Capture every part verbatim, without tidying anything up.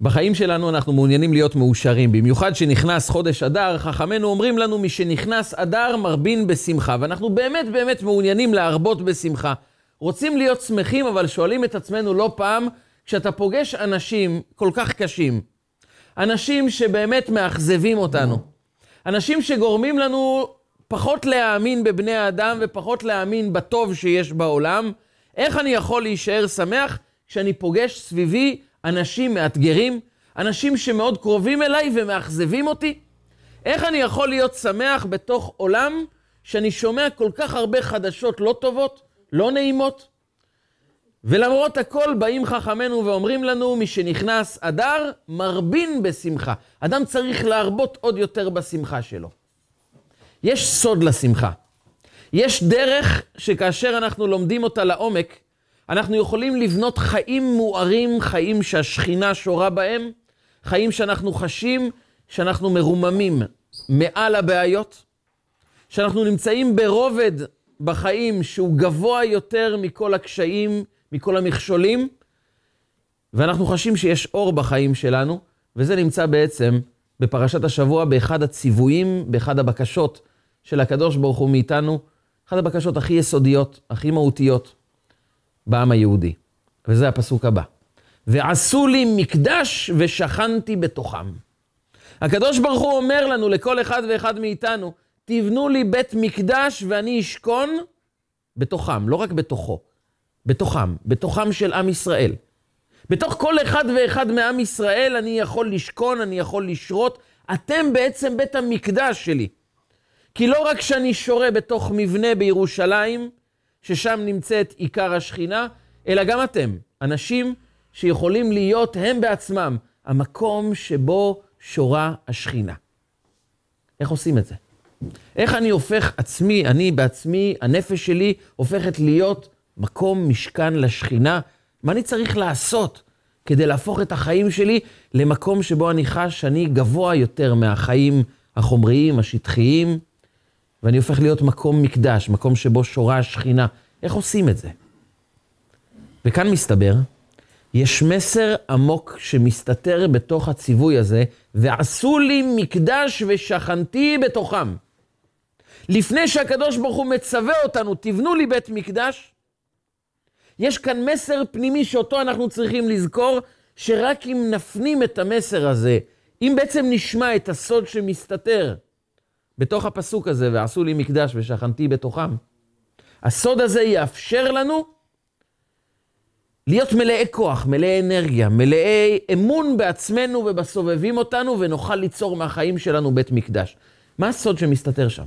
בחיים שלנו אנחנו מעוניינים להיות מאושרים, במיוחד שנכנס חודש אדר, חכמינו אומרים לנו מי שנכנס אדר מרבין בשמחה, ואנחנו באמת באמת מעוניינים להרבות בשמחה. רוצים להיות שמחים, אבל שואלים את עצמנו לא פעם, כשאתה פוגש אנשים כל כך קשים, אנשים שבאמת מאכזבים אותנו, אנשים שגורמים לנו פחות להאמין בבני האדם ופחות להאמין בטוב שיש בעולם, איך אני יכול להישאר שמח כשאני פוגש סביבי אנשים מאתגרים, אנשים שמאוד קרובים אליי ומאכזבים אותי? איך אני יכול להיות שמח בתוך עולם שאני שומע כל כך הרבה חדשות לא טובות, לא נעימות? ולמרות הכל באים חכמינו ואומרים לנו, מי שנכנס אדר מרבין בשמחה. אדם צריך להרבות עוד יותר בשמחה שלו. יש סוד לשמחה. יש דרך שכאשר אנחנו לומדים אותה לעומק, אנחנו יכולים לבנות חיים מוארים, חיים שהשכינה שורה בהם, חיים שאנחנו חשים, שאנחנו מרוממים מעל הבעיות, שאנחנו נמצאים ברובד בחיים שהוא גבוה יותר מכל הקשיים, מכל המכשולים, ואנחנו חשים שיש אור בחיים שלנו, וזה נמצא בעצם בפרשת השבוע, באחד הציוויים, באחד הבקשות של הקדוש ברוך הוא מאיתנו, אחת הבקשות הכי יסודיות, הכי מהותיות, בעם היהודי. וזה הפסוק הבא. ועשו לי מקדש ושכנתי בתוכם. הקדוש ברוך הוא אומר לנו, לכל אחד ואחד מאיתנו, תבנו לי בית מקדש ואני אשכון בתוכם, לא רק בתוכו, בתוכם, בתוכם של עם ישראל. בתוך כל אחד ואחד מעם ישראל אני יכול לשכון, אני יכול לשרות. אתם בעצם בית המקדש שלי. כי לא רק שאני שורה בתוך מבנה בירושלים, ששם נמצאת עיקר השכינה, אלא גם אתם, אנשים שיכולים להיות הם בעצמם, המקום שבו שורה השכינה. איך עושים את זה? איך אני הופך עצמי, אני בעצמי, הנפש שלי הופכת להיות מקום משכן לשכינה? מה אני צריך לעשות כדי להפוך את החיים שלי למקום שבו אני חש שאני גבוה יותר מהחיים החומריים, השטחיים, ואני הופך להיות מקום מקדש, מקום שבו שורה השכינה. איך עושים את זה? וכאן מסתבר, יש מסר עמוק שמסתתר בתוך הציווי הזה, ועשו לי מקדש ושכנתי בתוכם. לפני שהקדוש ברוך הוא מצווה אותנו, תבנו לי בית מקדש, יש כאן מסר פנימי שאותו אנחנו צריכים לזכור, שרק אם נפנים את המסר הזה, אם בעצם נשמע את הסוד שמסתתר, בתוך הפסוק הזה, ועשו לי מקדש ושכנתי בתוכם, הסוד הזה יאפשר לנו להיות מלאי כוח, מלאי אנרגיה, מלאי אמון בעצמנו ובסובבים אותנו, ונוכל ליצור מהחיים שלנו בית מקדש. מה הסוד שמסתתר שם?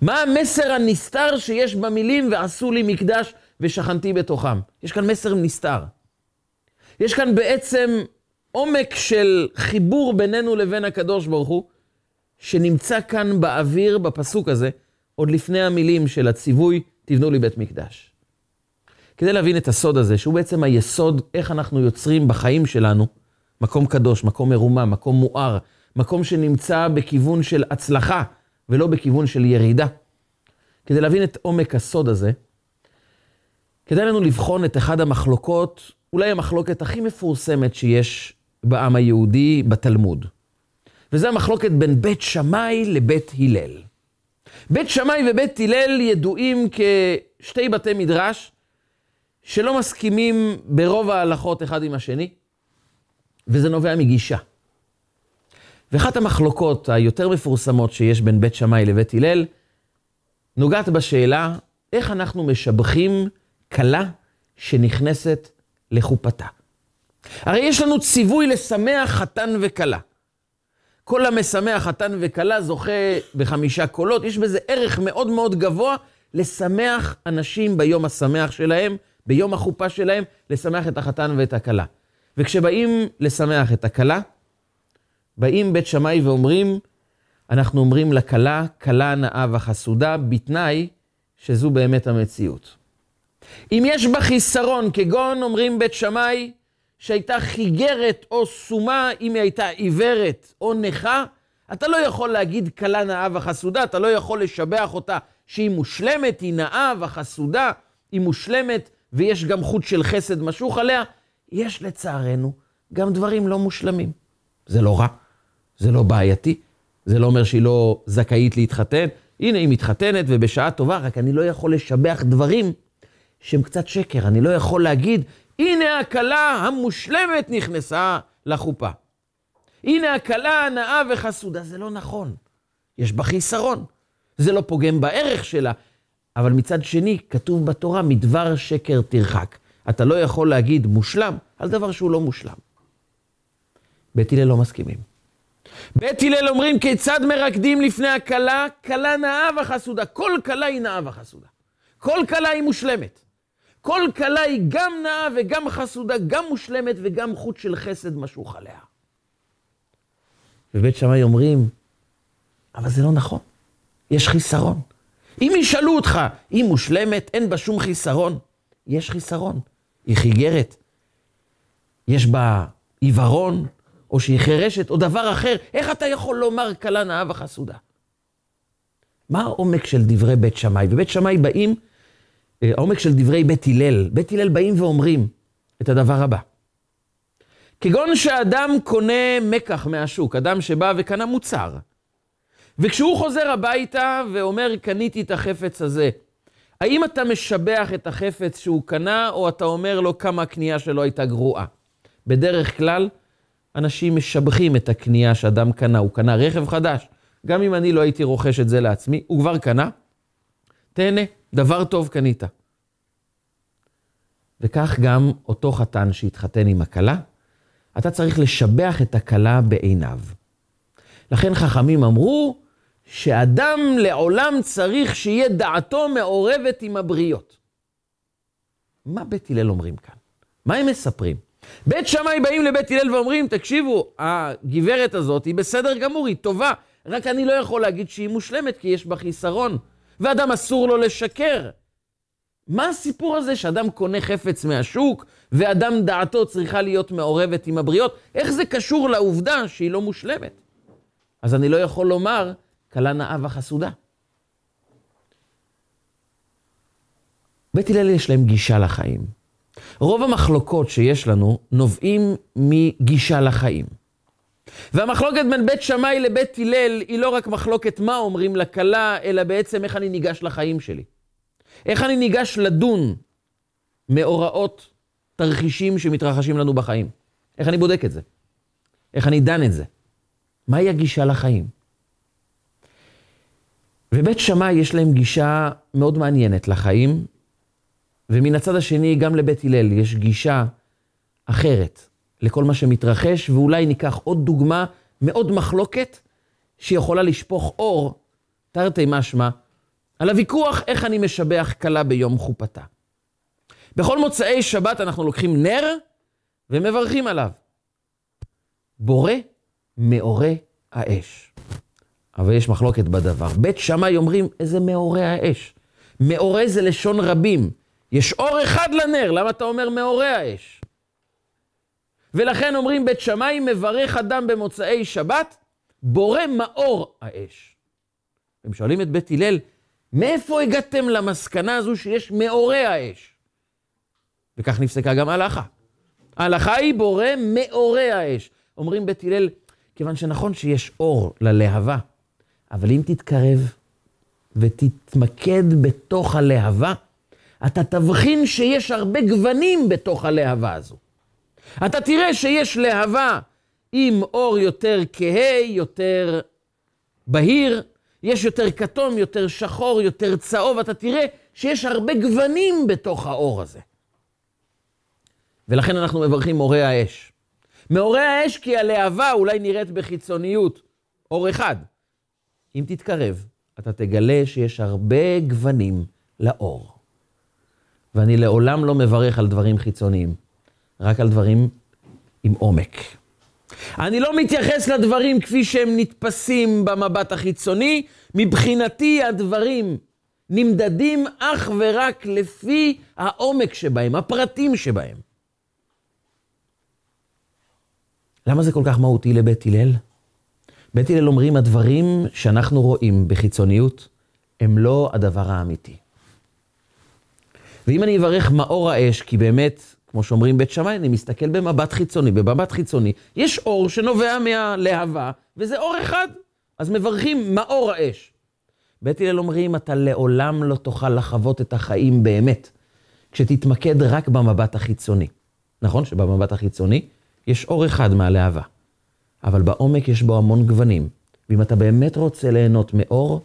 מה המסר הנסתר שיש במילים ועשו לי מקדש ושכנתי בתוכם? יש כאן מסר נסתר. יש כאן בעצם עומק של חיבור בינינו לבין הקדוש ברוך הוא, שנמצא כאן באוויר בפסוק הזה, עוד לפני המילים של הציווי, תבנו לי בית מקדש. כדי להבין את הסוד הזה, שהוא בעצם היסוד, איך אנחנו יוצרים בחיים שלנו, מקום קדוש, מקום מרומה, מקום מואר, מקום שנמצא בכיוון של הצלחה, ולא בכיוון של ירידה. כדי להבין את עומק הסוד הזה, כדאי לנו לבחון את אחד המחלוקות, אולי המחלוקת הכי מפורסמת שיש בעם היהודי בתלמוד. וזו המחלוקת בין בית שמאי לבית הלל. בית שמאי ובית הלל ידועים כשתי בתי מדרש, שלא מסכימים ברוב ההלכות אחד עם השני, וזה נובע מגישה. ואחת המחלוקות היותר מפורסמות שיש בין בית שמאי לבית הלל, נוגעת בשאלה איך אנחנו משבחים כלה שנכנסת לחופתה. הרי יש לנו ציווי לשמח חתן וכלה. כל המשמח חתן וכלה זוכה בחמישה קולות. יש בזה ערך מאוד מאוד גבוה לשמח אנשים ביום השמח שלהם, ביום החופה שלהם, לשמח את החתן ואת הכלה. וכשבאים לשמח את הכלה, באים בית שמאי ואומרים, אנחנו אומרים לכלה, כלה נאה וחסודה, בתנאי שזו באמת המציאות. אם יש בה חיסרון, כגון אומרים בית שמאי, שהייתה חיגרת או סומה, אם היא הייתה עיוורת או נכה, אתה לא יכול להגיד כלה נאה וחסודה, אתה לא יכול לשבח אותה שהיא מושלמת, היא נאה וחסודה, היא מושלמת ויש גם חוט של חסד משוך עליה. יש לצערנו גם דברים לא מושלמים. זה לא רע, זה לא בעייתי, זה לא אומר שהיא לא זכאית להתחתן. הנה היא מתחתנת ובשעה טובה, רק אני לא יכול לשבח דברים שהם קצת שקר. אני לא יכול להגיד, הנה הקלה המושלמת נכנסה לחופה. הנה הקלה הנאה וחסודה, זה לא נכון. יש בה חיסרון, זה לא פוגם בערך שלה. אבל מצד שני, כתוב בתורה, מדבר שקר תרחק. אתה לא יכול להגיד מושלם על דבר שהוא לא מושלם. בית הלל לא מסכימים. בית הלל אומרים, כיצד מרקדים לפני הקלה? קלה נאה וחסודה. כל קלה היא נאה וחסודה. כל קלה היא מושלמת. כל קלה היא גם נאה וגם חסודה, גם מושלמת וגם חוט של חסד משוך עליה. ובית שמאי אומרים, אבל זה לא נכון. יש חיסרון. אם ישאלו אותך, היא מושלמת, אין בה שום חיסרון. יש חיסרון. היא חיגרת. יש בה עיוורון, או שהיא חרשת, או דבר אחר. איך אתה יכול לומר קלה נאה וחסודה? מה העומק של דברי בית שמאי? ובית שמאי באים, העומק של דברי בית הלל. בית הלל באים ואומרים את הדבר הבא. כגון שאדם קונה מקח מהשוק, אדם שבא וקנה מוצר. וכשהוא חוזר הביתה ואומר, קניתי את החפץ הזה, האם אתה משבח את החפץ שהוא קנה, או אתה אומר לו כמה הקנייה שלו הייתה גרועה? בדרך כלל, אנשים משבחים את הקנייה שאדם קנה. הוא קנה רכב חדש. גם אם אני לא הייתי רוכש את זה לעצמי, הוא כבר קנה. תהנה, דבר טוב קנית. וכך גם אותו חתן שהתחתן עם הכלה, אתה צריך לשבח את הכלה בעיניו. לכן חכמים אמרו, שאדם לעולם צריך שיהיה דעתו מעורבת עם הבריות. מה בית הלל אומרים כאן? מה הם מספרים? בית שמאי באים לבית הלל ואומרים, תקשיבו, הגברת הזאת היא בסדר גמור, היא טובה, רק אני לא יכול להגיד שהיא מושלמת, כי יש בה חיסרון, ואדם אסור לו לשקר. מה הסיפור הזה שאדם קונה חפץ מהשוק, ואדם דעתו צריכה להיות מעורבת עם הבריות? איך זה קשור לעובדה שהיא לא מושלמת? אז אני לא יכול לומר, קלה נאה וחסודה. בית הלל יש להם גישה לחיים. רוב המחלוקות שיש לנו נובעים מגישה לחיים. והמחלוקת בין בית שמאי לבית הלל היא לא רק מחלוקת מה אומרים לקלה, אלא בעצם איך אני ניגש לחיים שלי. איך אני ניגש לדון מאורעות תרחישים שמתרחשים לנו בחיים. איך אני בודק את זה? איך אני דן את זה? מהי הגישה לחיים? ובית שמאי יש להם גישה מאוד מעניינת לחיים, ומן הצד השני גם לבית הלל יש גישה אחרת לכל מה שמתרחש, ואולי ניקח עוד דוגמה מאוד מחלוקת שיכולה לשפוך אור, תרתי משמע, על הוויכוח איך אני משבח קלה ביום חופתה. בכל מוצאי שבת אנחנו לוקחים נר ומברכים עליו. בורא מאורה האש. אבל יש מחלוקת בדבר. בית שמאי אומרים, איזה מאורה האש? מאורה זה לשון רבים. יש אור אחד לנר, למה אתה אומר מאורה האש? ולכן אומרים בית שמאי, מברך אדם במוצאי שבת, בורא מאור האש. הם שואלים את בית הלל, מאיפה הגעתם למסקנה הזו שיש מאורה האש? וכך נפסקה גם ההלכה. ההלכה היא בורא מאורה האש. אומרים בית הלל, כיוון שנכון שיש אור ללהבה, אבל אם תתקרב ותתמקד בתוך הלהבה, אתה תבחין שיש הרבה גוונים בתוך הלהבה הזו. אתה תראה שיש להבה עם אור יותר כהה, יותר בהיר, יש יותר כתום, יותר שחור, יותר צהוב, אתה תראה שיש הרבה גוונים בתוך האור הזה. ולכן אנחנו מברכים מאורי האש. מאורי האש כי הלהבה אולי נראית בחיצוניות, אור אחד. אם תתקרב, אתה תגלה שיש הרבה גוונים לאור. ואני לעולם לא מברך על דברים חיצוניים, רק על דברים עם עומק. אני לא מתייחס לדברים כפי שהם נתפסים במבט החיצוני, מבחינתי הדברים נמדדים אך ורק לפי העומק שבהם, הפרטים שבהם. למה זה כל כך מהותי לבית הלל? בית הלל אומרים, הדברים שאנחנו רואים בחיצוניות, הם לא הדבר האמיתי. ואם אני אברך מאור האש, כי באמת, כמו שאומרים בית שמאי, אני מסתכל במבט חיצוני, במבט חיצוני יש אור שנובע מהלהבה, וזה אור אחד, אז מברכים מאור האש. בית הלל אומרים, אתה לעולם לא תוכל לחוות את החיים באמת, כשתתמקד רק במבט החיצוני. נכון שבמבט החיצוני יש אור אחד מהלהבה, אבל בעומק יש בו המון גוונים, ואם אתה באמת רוצה ליהנות מאור,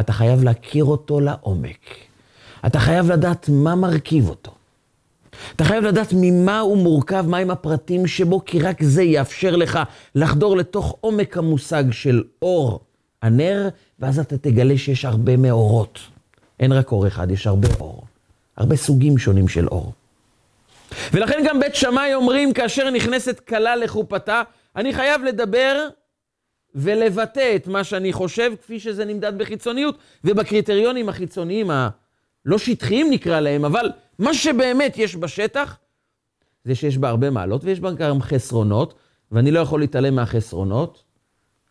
אתה חייב להכיר אותו לעומק. אתה חייב לדעת מה מרכיב אותו. אתה חייב לדעת ממה הוא מורכב, מהם הפרטים שבו, כי רק זה יאפשר לך לחדור לתוך עומק המושג של אור הנר, ואז אתה תגלה שיש הרבה מאורות. אין רק אור אחד, יש הרבה אור. הרבה סוגים שונים של אור. ולכן גם בית שמאי אומרים, כאשר נכנסת כלה לחופתה, אני חייב לדבר ולבטא את מה שאני חושב, כפי שזה נמדד בחיצוניות, ובקריטריונים החיצוניים, הלא שטחיים נקרא להם, אבל מה שבאמת יש בשטח, זה שיש בה הרבה מעלות, ויש בה גם חסרונות, ואני לא יכול להתעלם מהחסרונות,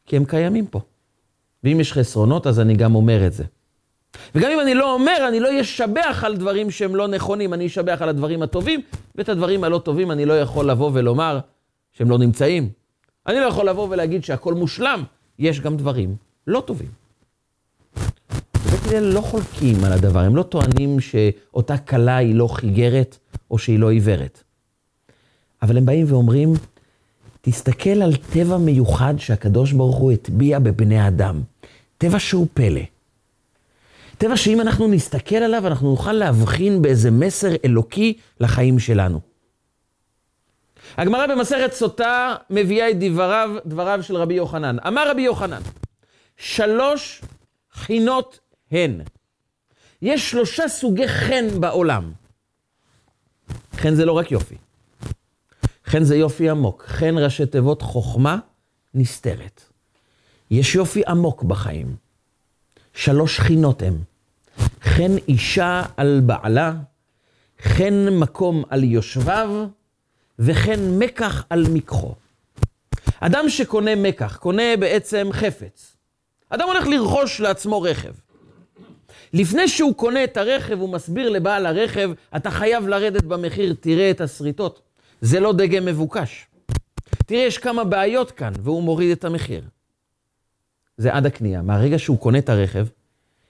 כי הם קיימים פה. ואם יש חסרונות, אז אני גם אומר את זה. וגם אם אני לא אומר, אני לא אשבח על דברים שהם לא נכונים, אני אשבח על הדברים הטובים, ואת הדברים הלא טובים אני לא יכול לבוא ולומר שהם לא נמצאים. אני לא יכול לבוא ולהגיד שהכל מושלם, יש גם דברים לא טובים. בית הלל לא חולקים על הדבר, הם לא טוענים שאותה כלה היא לא חיגרת או שהיא לא עיוורת. אבל הם באים ואומרים, תסתכל על טבע מיוחד שהקדוש ברוך הוא הטביע בבני אדם. טבע שהוא פלא. טבע שאם אנחנו נסתכל עליו, אנחנו נוכל להבחין באיזה מסר אלוקי לחיים שלנו. הגמרא במסכת סוטה מביאה את דבריו, דבריו של רבי יוחנן. אמר רבי יוחנן, שלוש חינות הן. יש שלושה סוגי חן בעולם. חן זה לא רק יופי. חן זה יופי עמוק. חן ראשי תיבות חוכמה נסתרת. יש יופי עמוק בחיים. שלוש חינות הן. חן אישה על בעלה, חן מקום על יושביו, וכן מקח על מקחו. אדם שקונה מקח, קונה בעצם חפץ. אדם הולך לרכוש לעצמו רכב. לפני שהוא קונה את הרכב, הוא מסביר לבעל הרכב, אתה חייב לרדת במחיר, תראה את הסריטות. זה לא דגם מבוקש. תראה, יש כמה בעיות כאן, והוא מוריד את המחיר. זה עד הקנייה. מהרגע שהוא קונה את הרכב,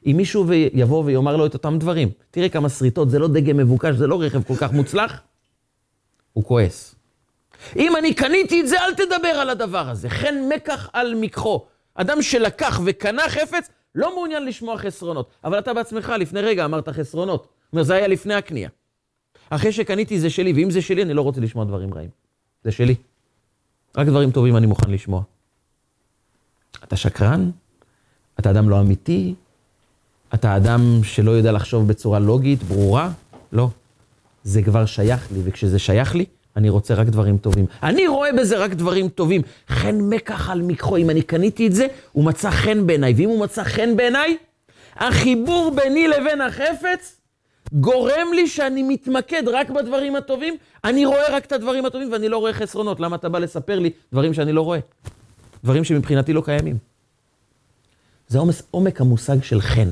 אם מישהו יבוא ויאמר לו את אותם דברים, תראה כמה סריטות, זה לא דגם מבוקש, זה לא רכב כל כך מוצלח, הוא כועס. אם אני קניתי את זה, אל תדבר על הדבר הזה. חן מקח על מקחו. אדם שלקח וקנה חפץ, לא מעוניין לשמוע חסרונות. אבל אתה בעצמך לפני רגע אמרת חסרונות. זאת אומרת, זה היה לפני הקנייה. אחרי שקניתי זה שלי, ואם זה שלי, אני לא רוצה לשמוע דברים רעים. זה שלי. רק דברים טובים אני מוכן לשמוע. אתה שקרן, אתה אדם לא אמיתי, אתה אדם שלא יודע לחשוב בצורה לוגית, ברורה, לא. זה כבר שייך לי, וכשזה שייך לי, אני רוצה רק דברים טובים. אני רואה בזה רק דברים טובים. חן מקח על מקחו, אם אני קניתי את זה, הוא מצא חן בעיניי. ואם הוא מצא חן בעיניי, החיבור ביני לבין החפץ גורם לי שאני מתמקד רק בדברים הטובים. אני רואה רק את הדברים הטובים, ואני לא רואה חסרונות. למה אתה בא לספר לי דברים שאני לא רואה? דברים שמבחינתי לא קיימים. זה עומק המושג של חן.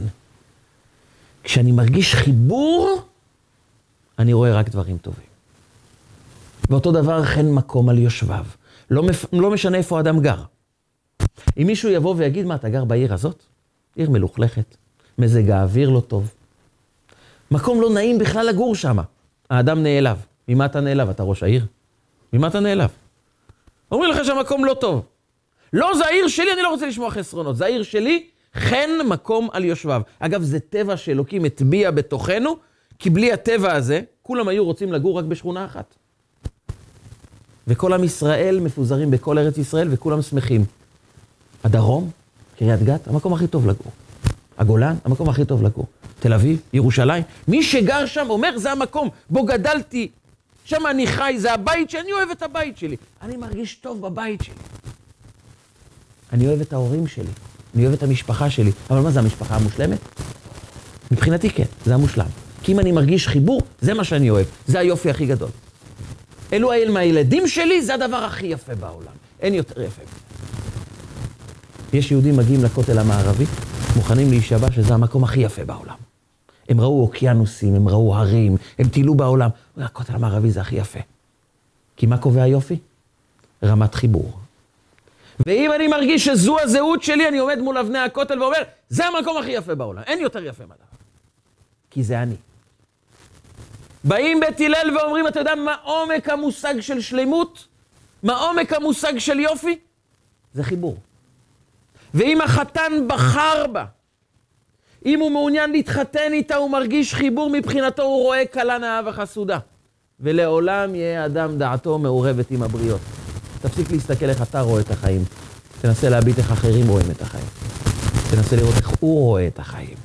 כשאני מרגיש חיבור, אני רואה רק דברים טובים. ואותו דבר חן מקום על יושביו. לא, לא משנה איפה האדם גר. אם מישהו יבוא ויגיד, מה, אתה גר בעיר הזאת? עיר מלוכלכת, מזג האוויר לא טוב. מקום לא נעים בכלל לגור שם. האדם נעלב. ממה אתה נעלב? אתה ראש העיר? ממה אתה נעלב? אומרים לך שהמקום לא טוב. לא, זה העיר שלי, אני לא רוצה לשמוע חסרונות. זה העיר שלי, חן מקום על יושביו. אגב, זה טבע שאלוקים הטביע בתוכנו, כי בלי הטבע הזה, כולם היו רוצים לגור רק בשכונה אחת. וכל עם ישראל מפוזרים בכל ארץ ישראל, וכולם שמחים. הדרום, קריית גת, המקום הכי טוב לגור. הגולן, המקום הכי טוב לגור. תל אביב, ירושלים. מי שגר שם אומר, זה המקום בו גדלתי, שם אני חי, זה הבית שאני אוהב את הבית שלי. אני מרגיש טוב בבית שלי. אני אוהב את ההורים שלי, אני אוהב את המשפחה שלי. אבל מה זה המשפחה המושלמת? מבחינתי כן, זה המושלם. כי אם אני מרגיש חיבור, זה מה שאני אוהב. זה היופי הכי גדול. אלו האל מהילדים שלי, זה הדבר הכי יפה בעולם. אין יותר יפה. יש יהודים מגיעים לכותל המערבי, מוכנים להישבע שזה המקום הכי יפה בעולם. הם ראו אוקיינוסים, הם ראו הרים, הם טילו בעולם. הכותל המערבי זה הכי יפה. כי מה קובע יופי? רמת חיבור. ואם אני מרגיש שזו הזהות שלי, אני עומד מול אבני הכותל ואומר, זה המקום הכי יפה בעולם, אין יותר יפה מלא. כי זה אני. באים בית הלל ואומרים, אתה יודע מה עומק המושג של שלמות? מה עומק המושג של יופי? זה חיבור. ואם החתן בחר בה, אם הוא מעוניין להתחתן איתה, הוא מרגיש חיבור מבחינתו, הוא רואה קלה נאה וחסודה. ולעולם יהיה אדם דעתו מעורבת עם הבריות. תפסיק להסתכל איך אתה רואה את החיים. תנסה להביט איך אחרים רואים את החיים. תנסה לראות איך הוא רואה את החיים.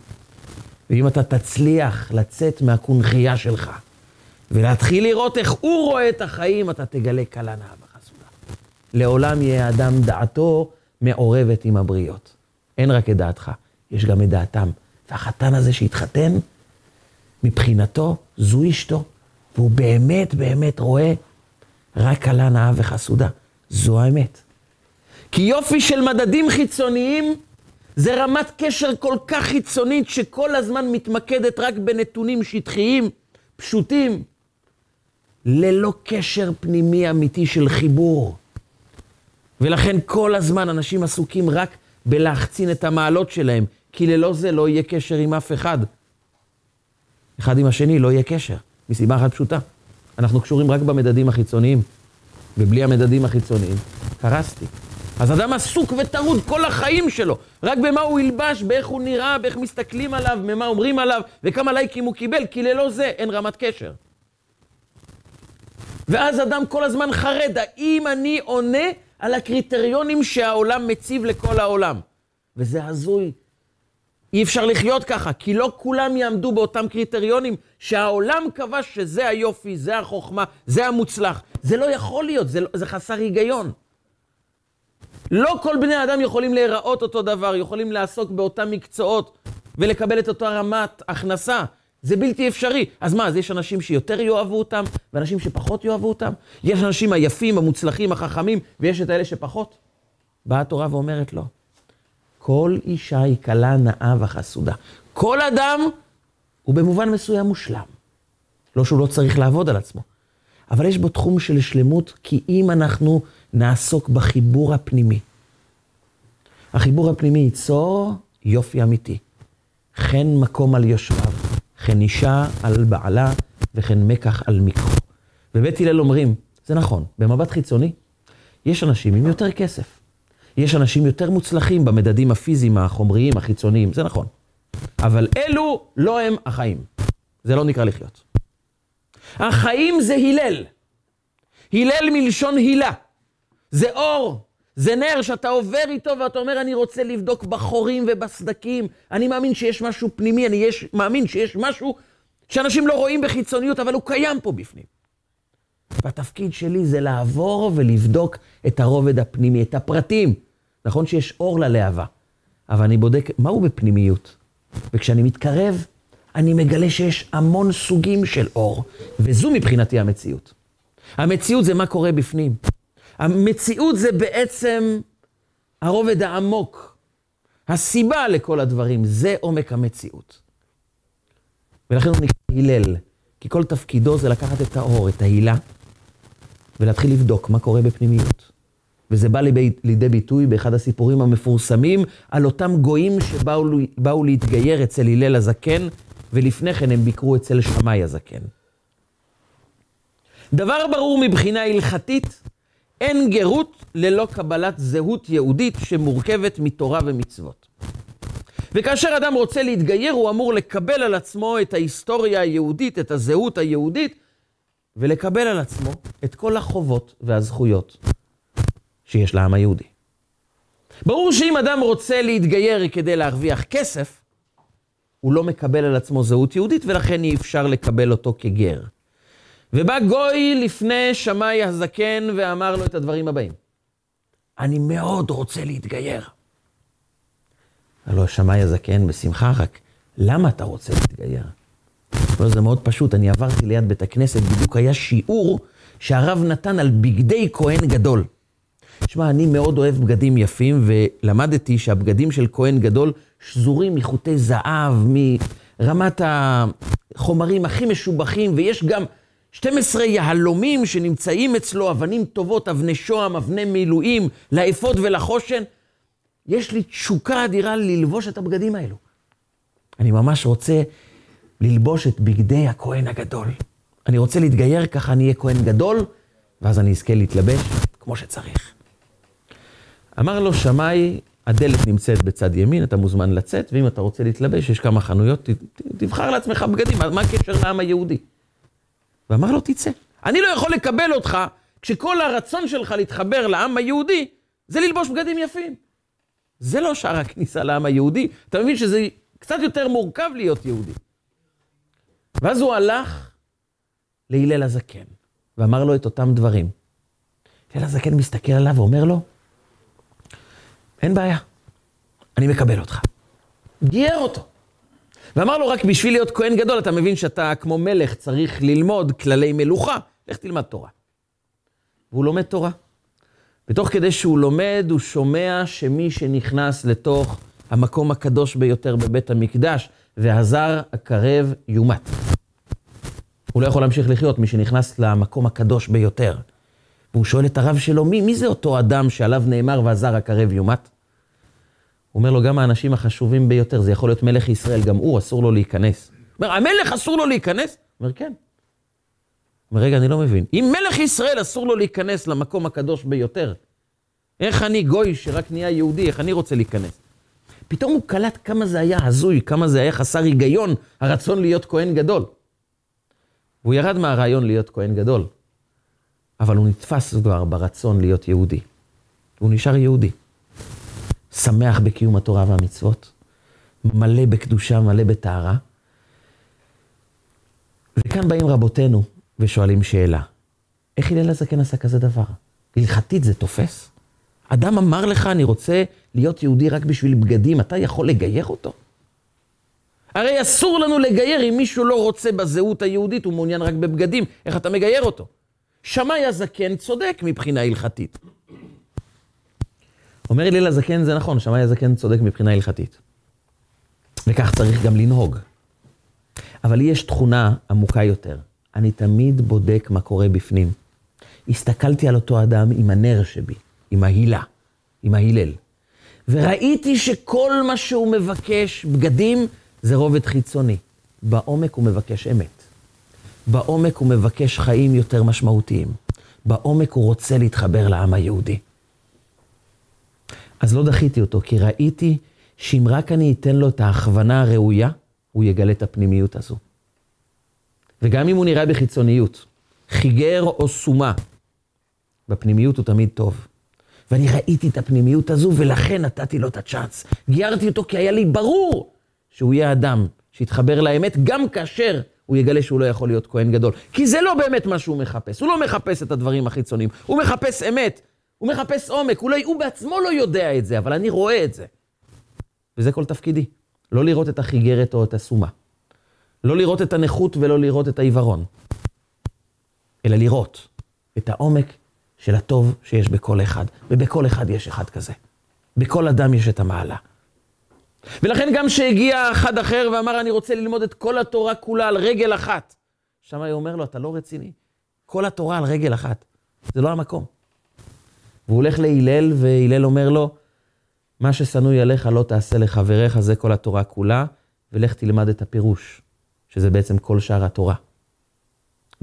ואם אתה תצליח לצאת מהקונחייה שלך, ולהתחיל לראות איך הוא רואה את החיים, אתה תגלה קלה נאה וחסודה. לעולם יהיה אדם דעתו מעורבת עם הבריות. אין רק את דעתך, יש גם את דעתם. והחתן הזה שהתחתן, מבחינתו, זו אשתו, והוא באמת באמת רואה רק קלה נאה וחסודה. זו האמת. כי יופי של מדדים חיצוניים, זה רמת קשר כל כך חיצונית, שכל הזמן מתמקדת רק בנתונים שטחיים, פשוטים, ללא קשר פנימי אמיתי של חיבור. ולכן כל הזמן אנשים עסוקים רק בלהחצין את המעלות שלהם, כי ללא זה לא יהיה קשר עם אף אחד. אחד עם השני לא יהיה קשר, מסיבה אחת פשוטה. אנחנו קשורים רק במדדים החיצוניים, ובלי המדדים החיצוניים קרסתי. אז אדם עסוק וטרוד כל החיים שלו, רק במה הוא ילבש, באיך הוא נראה, באיך מסתכלים עליו, ממה אומרים עליו, וכמה לייקים הוא קיבל, כי ללא זה אין רמת קשר. ואז אדם כל הזמן חרד, האם אני עונה על הקריטריונים שהעולם מציב לכל העולם. וזה הזוי. אי אפשר לחיות ככה, כי לא כולם יעמדו באותם קריטריונים שהעולם קבע שזה היופי, זה החוכמה, זה המוצלח. זה לא יכול להיות, זה, זה חסר היגיון. לא כל בני האדם יכולים להיראות אותו דבר, יכולים לעסוק באותם מקצועות ולקבל את אותה רמת הכנסה. זה בלתי אפשרי. אז מה, אז יש אנשים שיותר יאהבו אותם, ואנשים שפחות יאהבו אותם? יש אנשים היפים, המוצלחים, החכמים, ויש את האלה שפחות? באה התורה ואומרת לא. כל אישה היא קלה נאה וחסודה. כל אדם הוא במובן מסוים מושלם. לא שהוא לא צריך לעבוד על עצמו. אבל יש בו תחום של שלמות, כי אם אנחנו נעסוק בחיבור הפנימי, החיבור הפנימי ייצור יופי אמיתי. חן מקום על יושביו, חן אישה על בעלה, וכן מקח על מיקרו. ובית הלל אומרים, זה נכון, במבט חיצוני, יש אנשים עם יותר כסף. יש אנשים יותר מוצלחים במדדים הפיזיים, החומריים, החיצוניים, זה נכון. אבל אלו לא הם החיים. זה לא נקרא לחיות. החיים זה הלל. הלל מלשון הילה. זה אור, זה נר שאתה עובר איתו ואתה אומר, אני רוצה לבדוק בחורים ובסדקים. אני מאמין שיש משהו פנימי, אני יש, מאמין שיש משהו שאנשים לא רואים בחיצוניות, אבל הוא קיים פה בפנים. והתפקיד שלי זה לעבור ולבדוק את הרובד הפנימי, את הפרטים. נכון שיש אור ללהבה, אבל אני בודק מהו בפנימיות. וכשאני מתקרב, אני מגלה שיש המון סוגים של אור, וזו מבחינתי המציאות. המציאות זה מה קורה בפנים. המציאות זה בעצם הרובד העמוק. הסיבה לכל הדברים, זה עומק המציאות. ולכן הוא נקרא הלל, כי כל תפקידו זה לקחת את האור, את ההילה, ולהתחיל לבדוק מה קורה בפנימיות. וזה בא לידי ביטוי באחד הסיפורים המפורסמים, על אותם גויים שבאו להתגייר אצל הלל הזקן, ולפני כן הם ביקרו אצל שמאי הזקן. דבר ברור מבחינה הלכתית, אין גירות ללא קבלת זהות יהודית שמורכבת מתורה ומצוות. וכאשר אדם רוצה להתגייר, הוא אמור לקבל על עצמו את ההיסטוריה היהודית, את הזהות היהודית, ולקבל על עצמו את כל החובות והזכויות שיש לעם היהודי. ברור שאם אדם רוצה להתגייר כדי להרוויח כסף, הוא לא מקבל על עצמו זהות יהודית, ולכן אי אפשר לקבל אותו כגר. ובא גוי לפני שמאי הזקן ואמר לו את הדברים הבאים. אני מאוד רוצה להתגייר. הלא שמאי הזקן בשמחה, רק למה אתה רוצה להתגייר? לא, זה מאוד פשוט, אני עברתי ליד בית הכנסת, בדיוק היה שיעור שהרב נתן על בגדי כהן גדול. שמע, אני מאוד אוהב בגדים יפים, ולמדתי שהבגדים של כהן גדול שזורים מחוטי זהב, מ... רמת החומרים הכי משובחים, ויש גם שנים עשר יהלומים שנמצאים אצלו, אבנים טובות, אבני שועם, אבני מילואים, לאפות ולחושן. יש לי תשוקה אדירה ללבוש את הבגדים האלו. אני ממש רוצה ללבוש את בגדי הכהן הגדול. אני רוצה להתגייר, ככה אני אהיה כהן גדול, ואז אני אזכה להתלבש כמו שצריך. אמר לו שמאי, הדלת נמצאת בצד ימין, אתה מוזמן לצאת, ואם אתה רוצה להתלבש, יש כמה חנויות, תבחר לעצמך בגדים, מה הקשר לעם היהודי? ואמר לו, תצא. אני לא יכול לקבל אותך, כשכל הרצון שלך להתחבר לעם היהודי, זה ללבוש בגדים יפים. זה לא שער הכניסה לעם היהודי, אתה מבין שזה קצת יותר מורכב להיות יהודי. ואז הוא הלך להלל הזקן, ואמר לו את אותם דברים. הלל הזקן מסתכל עליו ואומר לו, אין בעיה, אני מקבל אותך. גייר אותו. ואמר לו, רק בשביל להיות כהן גדול, אתה מבין שאתה כמו מלך צריך ללמוד כללי מלוכה, לך תלמד תורה. והוא לומד תורה. בתוך כדי שהוא לומד, הוא שומע שמי שנכנס לתוך המקום הקדוש ביותר בבית המקדש, והזר הקרב יומת. הוא לא יכול להמשיך לחיות, מי שנכנס למקום הקדוש ביותר. והוא שואל את הרב שלו, מי, מי זה אותו אדם שעליו נאמר והזר הקרב יומת? הוא אומר לו, גם האנשים החשובים ביותר, זה יכול להיות מלך ישראל, גם הוא אסור לו להיכנס. הוא אומר, המלך אסור לו להיכנס? הוא אומר, כן. הוא אומר, רגע, אני לא מבין. אם מלך ישראל אסור לו להיכנס למקום הקדוש ביותר, איך אני גוי שרק נהיה יהודי, איך אני רוצה להיכנס? פתאום הוא קלט כמה זה היה הזוי, כמה זה היה חסר היגיון, הרצון להיות כהן גדול. והוא ירד מהרעיון להיות כהן גדול. אבל הוא נתפס כבר ברצון להיות יהודי. הוא נשאר יהודי. שמח בקיום התורה והמצוות, מלא בקדושה, מלא בתארה. וכאן באים רבותינו ושואלים שאלה. איך הלל הזקן עשה כזה דבר? הלכתית זה תופס? אדם אמר לך, אני רוצה להיות יהודי רק בשביל בגדים, אתה יכול לגייר אותו? הרי אסור לנו לגייר אם מישהו לא רוצה בזהות היהודית, הוא מעוניין רק בבגדים, איך אתה מגייר אותו? שמאי הזקן צודק מבחינה הלכתית. אומר הלל הזקן, זה נכון, שמאי הזקן צודק מבחינה הלכתית. וכך צריך גם לנהוג. אבל לי יש תכונה עמוקה יותר. אני תמיד בודק מה קורה בפנים. הסתכלתי על אותו אדם עם הנר שבי, עם ההילה, עם ההלל. וראיתי שכל מה שהוא מבקש בגדים זה רובד חיצוני. בעומק הוא מבקש אמת. בעומק הוא מבקש חיים יותר משמעותיים. בעומק הוא רוצה להתחבר לעם היהודי. אז לא דחיתי אותו, כי ראיתי שאם רק אני אתן לו את ההכוונה הראויה, הוא יגלה את הפנימיות הזו. וגם אם הוא נראה בחיצוניות, חיגר או סומה, בפנימיות הוא תמיד טוב. ואני ראיתי את הפנימיות הזו, ולכן נתתי לו את הצ'אנס. גיירתי אותו כי היה לי ברור שהוא יהיה אדם שיתחבר לאמת, גם כאשר הוא יגלה שהוא לא יכול להיות כהן גדול. כי זה לא באמת מה שהוא מחפש. הוא לא מחפש את הדברים החיצוניים. הוא מחפש אמת. הוא מחפש עומק, הוא, לא, הוא בעצמו לא יודע את זה, אבל אני רואה את זה. וזה כל תפקידי, לא לראות את החיגרת או את הסומה. לא לראות את הנכות ולא לראות את העיוורון. אלא לראות את העומק של הטוב שיש בכל אחד. ובכל אחד יש אחד כזה. בכל אדם יש את המעלה. ולכן גם שהגיע אחד אחר ואמר, אני רוצה ללמוד את כל התורה כולה על רגל אחת. שמאי אומר לו, אתה לא רציני. כל התורה על רגל אחת. זה לא המקום. והוא הולך להלל, והלל אומר לו, מה ששנוי עליך לא תעשה לחבריך, זה כל התורה כולה, ולך תלמד את הפירוש, שזה בעצם כל שאר התורה.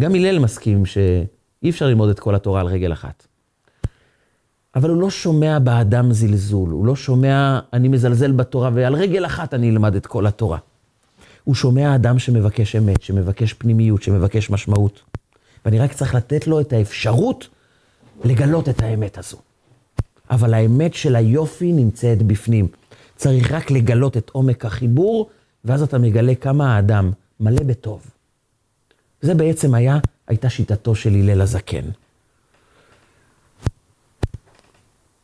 גם הלל מסכים שאי אפשר ללמוד את כל התורה על רגל אחת. אבל הוא לא שומע באדם זלזול, הוא לא שומע, אני מזלזל בתורה, ועל רגל אחת אני אלמד את כל התורה. הוא שומע אדם שמבקש אמת, שמבקש פנימיות, שמבקש משמעות. ואני רק צריך לתת לו את האפשרות, לגלות את האמת הזו. אבל האמת של היופי נמצאת בפנים. צריך רק לגלות את עומק החיבור, ואז אתה מגלה כמה האדם מלא בטוב. זה בעצם היה, הייתה שיטתו של הלל הזקן.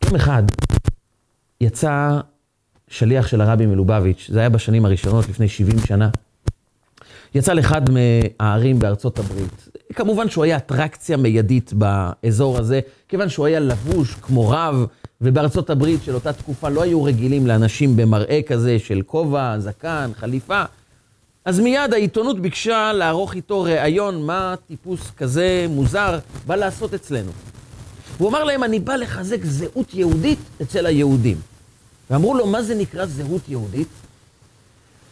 יום אחד יצא שליח של הרבי מלובביץ', זה היה בשנים הראשונות, לפני שבעים שנה, יצא לאחד מהערים בארצות הברית. כמובן שהוא היה אטרקציה מיידית באזור הזה, כיוון שהוא היה לבוש כמו רב, ובארצות הברית של אותה תקופה לא היו רגילים לאנשים במראה כזה של כובע, זקן, חליפה. אז מיד העיתונות ביקשה לערוך איתו ראיון מה טיפוס כזה מוזר בא לעשות אצלנו. הוא אמר להם, אני בא לחזק זהות יהודית אצל היהודים. ואמרו לו, מה זה נקרא זהות יהודית?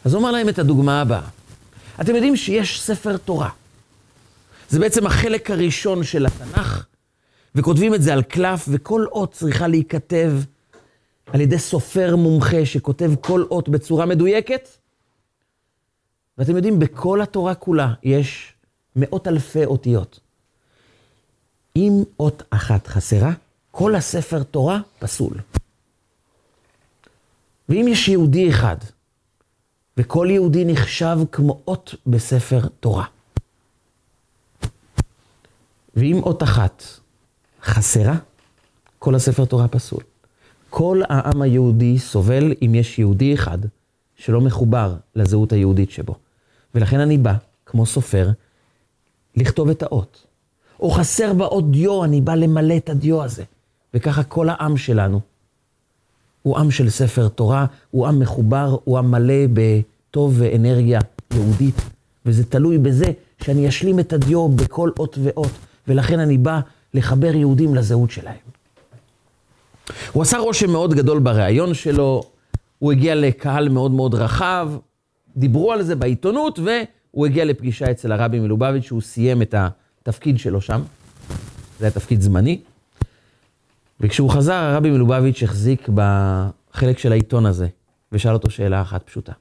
אז הוא אמר להם את הדוגמה הבאה. אתם יודעים שיש ספר תורה. זה בעצם החלק הראשון של התנ"ך, וכותבים את זה על קלף, וכל אות צריכה להיכתב על ידי סופר מומחה שכותב כל אות בצורה מדויקת. ואתם יודעים, בכל התורה כולה יש מאות אלפי אותיות. אם אות אחת חסרה, כל הספר תורה פסול. ואם יש יהודי אחד, וכל יהודי נחשב כמו אות בספר תורה. ואם אות אחת חסרה, כל הספר תורה פסול. כל העם היהודי סובל אם יש יהודי אחד שלא מחובר לזהות היהודית שבו. ולכן אני בא, כמו סופר, לכתוב את האות. או חסר באות דיו, אני בא למלא את הדיו הזה. וככה כל העם שלנו הוא עם של ספר תורה, הוא עם מחובר, הוא עם מלא בטוב ואנרגיה יהודית. וזה תלוי בזה שאני אשלים את הדיו בכל אות ואות, ולכן אני בא לחבר יהודים לזהות שלהם. הוא עשה רושם מאוד גדול ברעיון שלו, הוא הגיע לקהל מאוד מאוד רחב, דיברו על זה בעיתונות, והוא הגיע לפגישה אצל הרבי מלובביץ' שהוא סיים את התפקיד שלו שם. זה היה תפקיד זמני. וכשהוא חזר, הרבי מלובביץ' החזיק בחלק של העיתון הזה, ושאל אותו שאלה אחת פשוטה.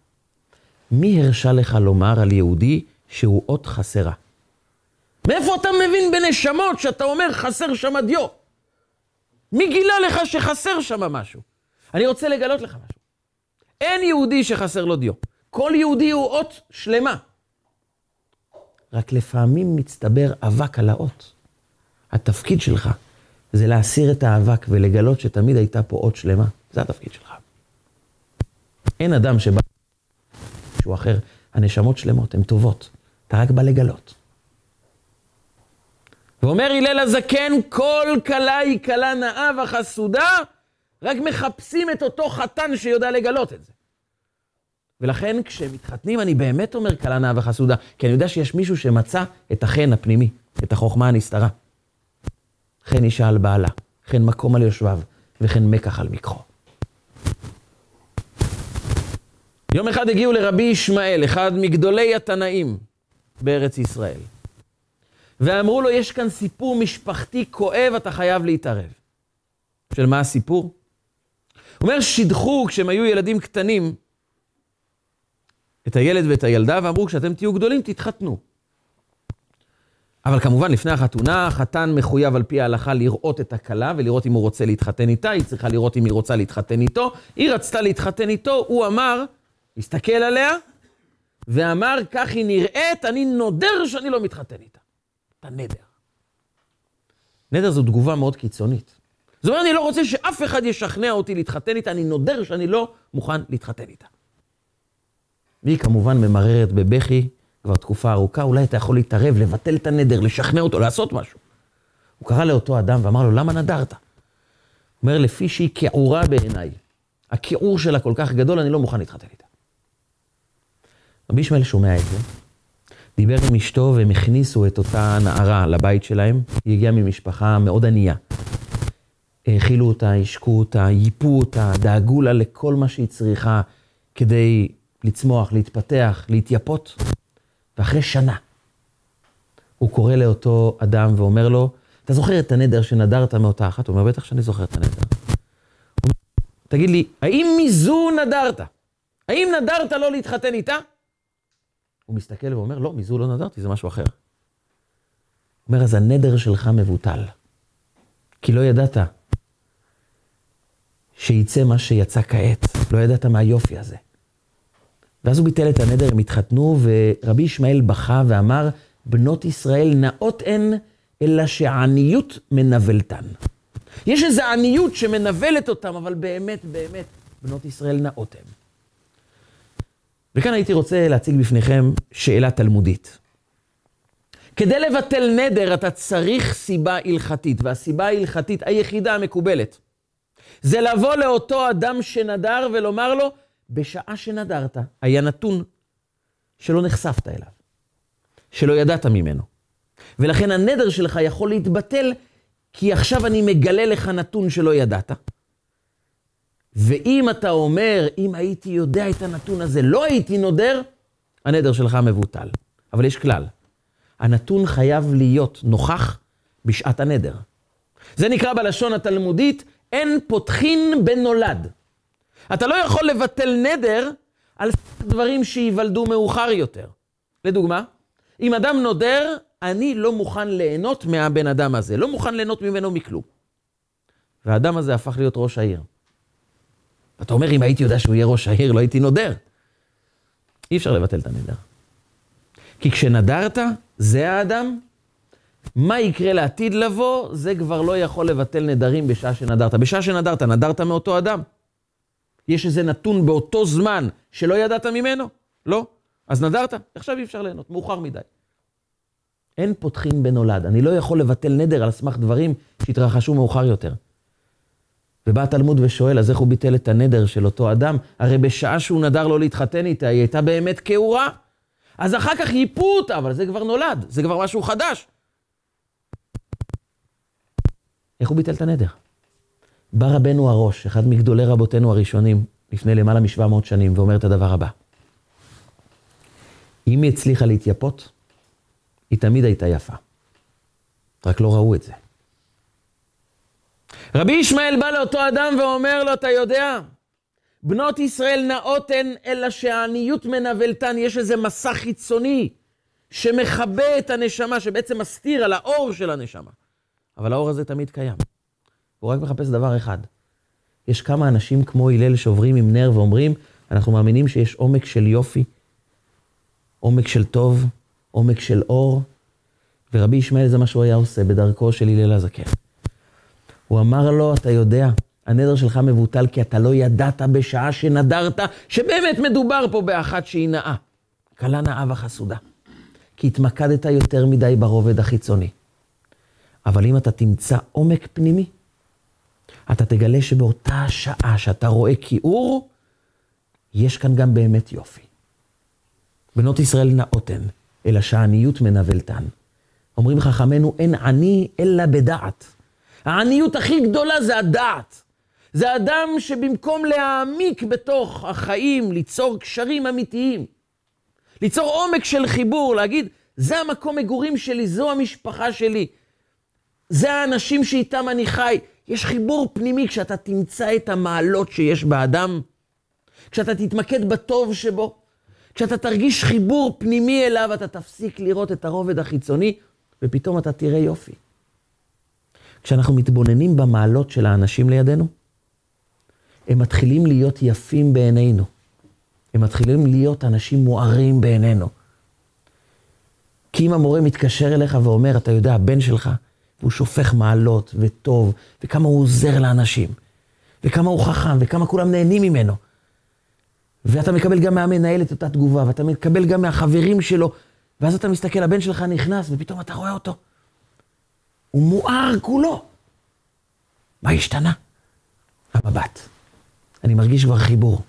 מי הרשה לך לומר על יהודי שהוא אות חסרה? מאיפה אתה מבין בנשמות שאתה אומר חסר שם דיו? מי גילה לך שחסר שם משהו? אני רוצה לגלות לך משהו. אין יהודי שחסר לו דיו. כל יהודי הוא אות שלמה. רק לפעמים מצטבר אבק על האות. התפקיד שלך זה להסיר את האבק ולגלות שתמיד הייתה פה אות שלמה. זה התפקיד שלך. אין אדם שבא שהוא אחר. הנשמות שלמות, הן טובות. אתה רק בא לגלות. ואומר הלל הזקן, כל כלה היא כלה נאה וחסודה, רק מחפשים את אותו חתן שיודע לגלות את זה. ולכן כשהם מתחתנים, אני באמת אומר כלה נאה וחסודה, כי אני יודע שיש מישהו שמצא את החן הפנימי, את החוכמה הנסתרה. חן אישה על בעלה, חן מקום על יושביו, וחן מקח על מקחו. יום אחד הגיעו לרבי ישמעאל, אחד מגדולי התנאים בארץ ישראל. ואמרו לו, יש כאן סיפור משפחתי כואב, אתה חייב להתערב. של מה הסיפור? הוא אומר, שידחו כשהם היו ילדים קטנים, את הילד ואת הילדה, ואמרו, כשאתם תהיו גדולים, תתחתנו. אבל כמובן, לפני החתונה, החתן מחויב על פי ההלכה לראות את הכלה, ולראות אם הוא רוצה להתחתן איתה, היא צריכה לראות אם היא רוצה להתחתן איתו, היא רצתה להתחתן איתו, הוא אמר, הסתכל עליה, ואמר, כך היא נראית, אני נודר שאני לא מתחתן איתה. אתה נדר. נדר זו תגובה מאוד קיצונית. זאת אומרת, אני לא רוצה שאף אחד ישכנע אותי להתחתן איתה, אני נודר שאני לא מוכן להתחתן איתה. והיא כמובן ממררת בבכי, כבר תקופה ארוכה, אולי אתה יכול להתערב, לבטל את הנדר, לשכנע אותו, לעשות משהו. הוא קרא לאותו אדם ואמר לו, למה נדרת? הוא אומר, לפי שהיא כעורה בעיניי. הכיעור שלה כל כך גדול, אני לא מוכן להתחתן איתה. רבי ישמעאל שומע את זה. דיבר עם אשתו והם הכניסו את אותה נערה לבית שלהם. היא הגיעה ממשפחה מאוד ענייה. האכילו אותה, השקו אותה, ייפו אותה, דאגו לה לכל מה שהיא צריכה כדי לצמוח, להתפתח, להתייפות. ואחרי שנה הוא קורא לאותו אדם ואומר לו, אתה זוכר את הנדר שנדרת מאותה אחת? הוא אומר, בטח שאני זוכר את הנדר. תגיד לי, האם מזו נדרת? האם נדרת לא להתחתן איתה? הוא מסתכל ואומר, לא, מזו לא נדרתי, זה משהו אחר. הוא אומר, אז הנדר שלך מבוטל. כי לא ידעת שיצא מה שיצא כעת. לא ידעת מהיופי הזה. ואז הוא ביטל את הנדר, הם התחתנו, ורבי ישמעאל בכה ואמר, בנות ישראל נאות הן, אלא שהעניות מנבלתן. יש איזו עניות שמנבלת אותם, אבל באמת, באמת, בנות ישראל נאות הן. וכאן הייתי רוצה להציג בפניכם שאלה תלמודית. כדי לבטל נדר אתה צריך סיבה הלכתית, והסיבה ההלכתית היחידה המקובלת, זה לבוא לאותו אדם שנדר ולומר לו, בשעה שנדרת היה נתון שלא נחשפת אליו, שלא ידעת ממנו. ולכן הנדר שלך יכול להתבטל, כי עכשיו אני מגלה לך נתון שלא ידעת. ואם אתה אומר, אם הייתי יודע את הנתון הזה, לא הייתי נודר, הנדר שלך מבוטל. אבל יש כלל. הנתון חייב להיות נוכח בשעת הנדר. זה נקרא בלשון התלמודית, אין פותחין בנולד. אתה לא יכול לבטל נדר על דברים שיוולדו מאוחר יותר. לדוגמה, אם אדם נודר, אני לא מוכן ליהנות מהבן אדם הזה, לא מוכן ליהנות ממנו מכלום. והאדם הזה הפך להיות ראש העיר. אתה אומר, אם הייתי יודע שהוא יהיה ראש העיר, לא הייתי נודר. אי אפשר לבטל את הנדר. כי כשנדרת, זה האדם, מה יקרה לעתיד לבוא, זה כבר לא יכול לבטל נדרים בשעה שנדרת. בשעה שנדרת, נדרת מאותו אדם. יש איזה נתון באותו זמן שלא ידעת ממנו? לא? אז נדרת? עכשיו אי אפשר ליהנות, מאוחר מדי. אין פותחים בנולד. אני לא יכול לבטל נדר על סמך דברים שהתרחשו מאוחר יותר. ובא התלמוד ושואל, אז איך הוא ביטל את הנדר של אותו אדם? הרי בשעה שהוא נדר לא להתחתן איתה, היא הייתה באמת כאורה. אז אחר כך ייפו אותה, אבל זה כבר נולד, זה כבר משהו חדש. איך הוא ביטל את הנדר? בא רבנו הראש, אחד מגדולי רבותינו הראשונים, לפני למעלה משבע מאות שנים, ואומר את הדבר הבא. אם היא הצליחה להתייפות, היא תמיד הייתה יפה. רק לא ראו את זה. רבי ישמעאל בא לאותו אדם ואומר לו, אתה יודע, בנות ישראל נאותן, אלא שהעניות מנבלתן, יש איזה מסע חיצוני שמחבא את הנשמה, שבעצם מסתיר על האור של הנשמה. אבל האור הזה תמיד קיים. הוא רק מחפש דבר אחד. יש כמה אנשים כמו הלל שעוברים עם נר ואומרים, אנחנו מאמינים שיש עומק של יופי, עומק של טוב, עומק של אור. ורבי ישמעאל זה מה שהוא היה עושה בדרכו של הלל הזקן. הוא אמר לו, אתה יודע, הנדר שלך מבוטל כי אתה לא ידעת בשעה שנדרת, שבאמת מדובר פה באחת שהיא נאה. קלה נאה וחסודה. כי התמקדת יותר מדי ברובד החיצוני. אבל אם אתה תמצא עומק פנימי, אתה תגלה שבאותה שעה שאתה רואה כיעור, יש כאן גם באמת יופי. בנות ישראל נאותן, אלא שהעניות מנבלתן. אומרים חכמנו, אין עני אלא בדעת. העניות הכי גדולה זה הדעת. זה אדם שבמקום להעמיק בתוך החיים, ליצור קשרים אמיתיים, ליצור עומק של חיבור, להגיד, זה המקום מגורים שלי, זו המשפחה שלי. זה האנשים שאיתם אני חי. יש חיבור פנימי כשאתה תמצא את המעלות שיש באדם, כשאתה תתמקד בטוב שבו, כשאתה תרגיש חיבור פנימי אליו, אתה תפסיק לראות את הרובד החיצוני, ופתאום אתה תראה יופי. כשאנחנו מתבוננים במעלות של האנשים לידינו, הם מתחילים להיות יפים בעינינו. הם מתחילים להיות אנשים מוארים בעינינו. כי אם המורה מתקשר אליך ואומר, אתה יודע, הבן שלך, הוא שופך מעלות וטוב, וכמה הוא עוזר לאנשים, וכמה הוא חכם, וכמה כולם נהנים ממנו. ואתה מקבל גם מהמנהלת אותה תגובה, ואתה מקבל גם מהחברים שלו, ואז אתה מסתכל, הבן שלך נכנס, ופתאום אתה רואה אותו. הוא מואר כולו. מה השתנה? המבט. אני מרגיש כבר חיבור.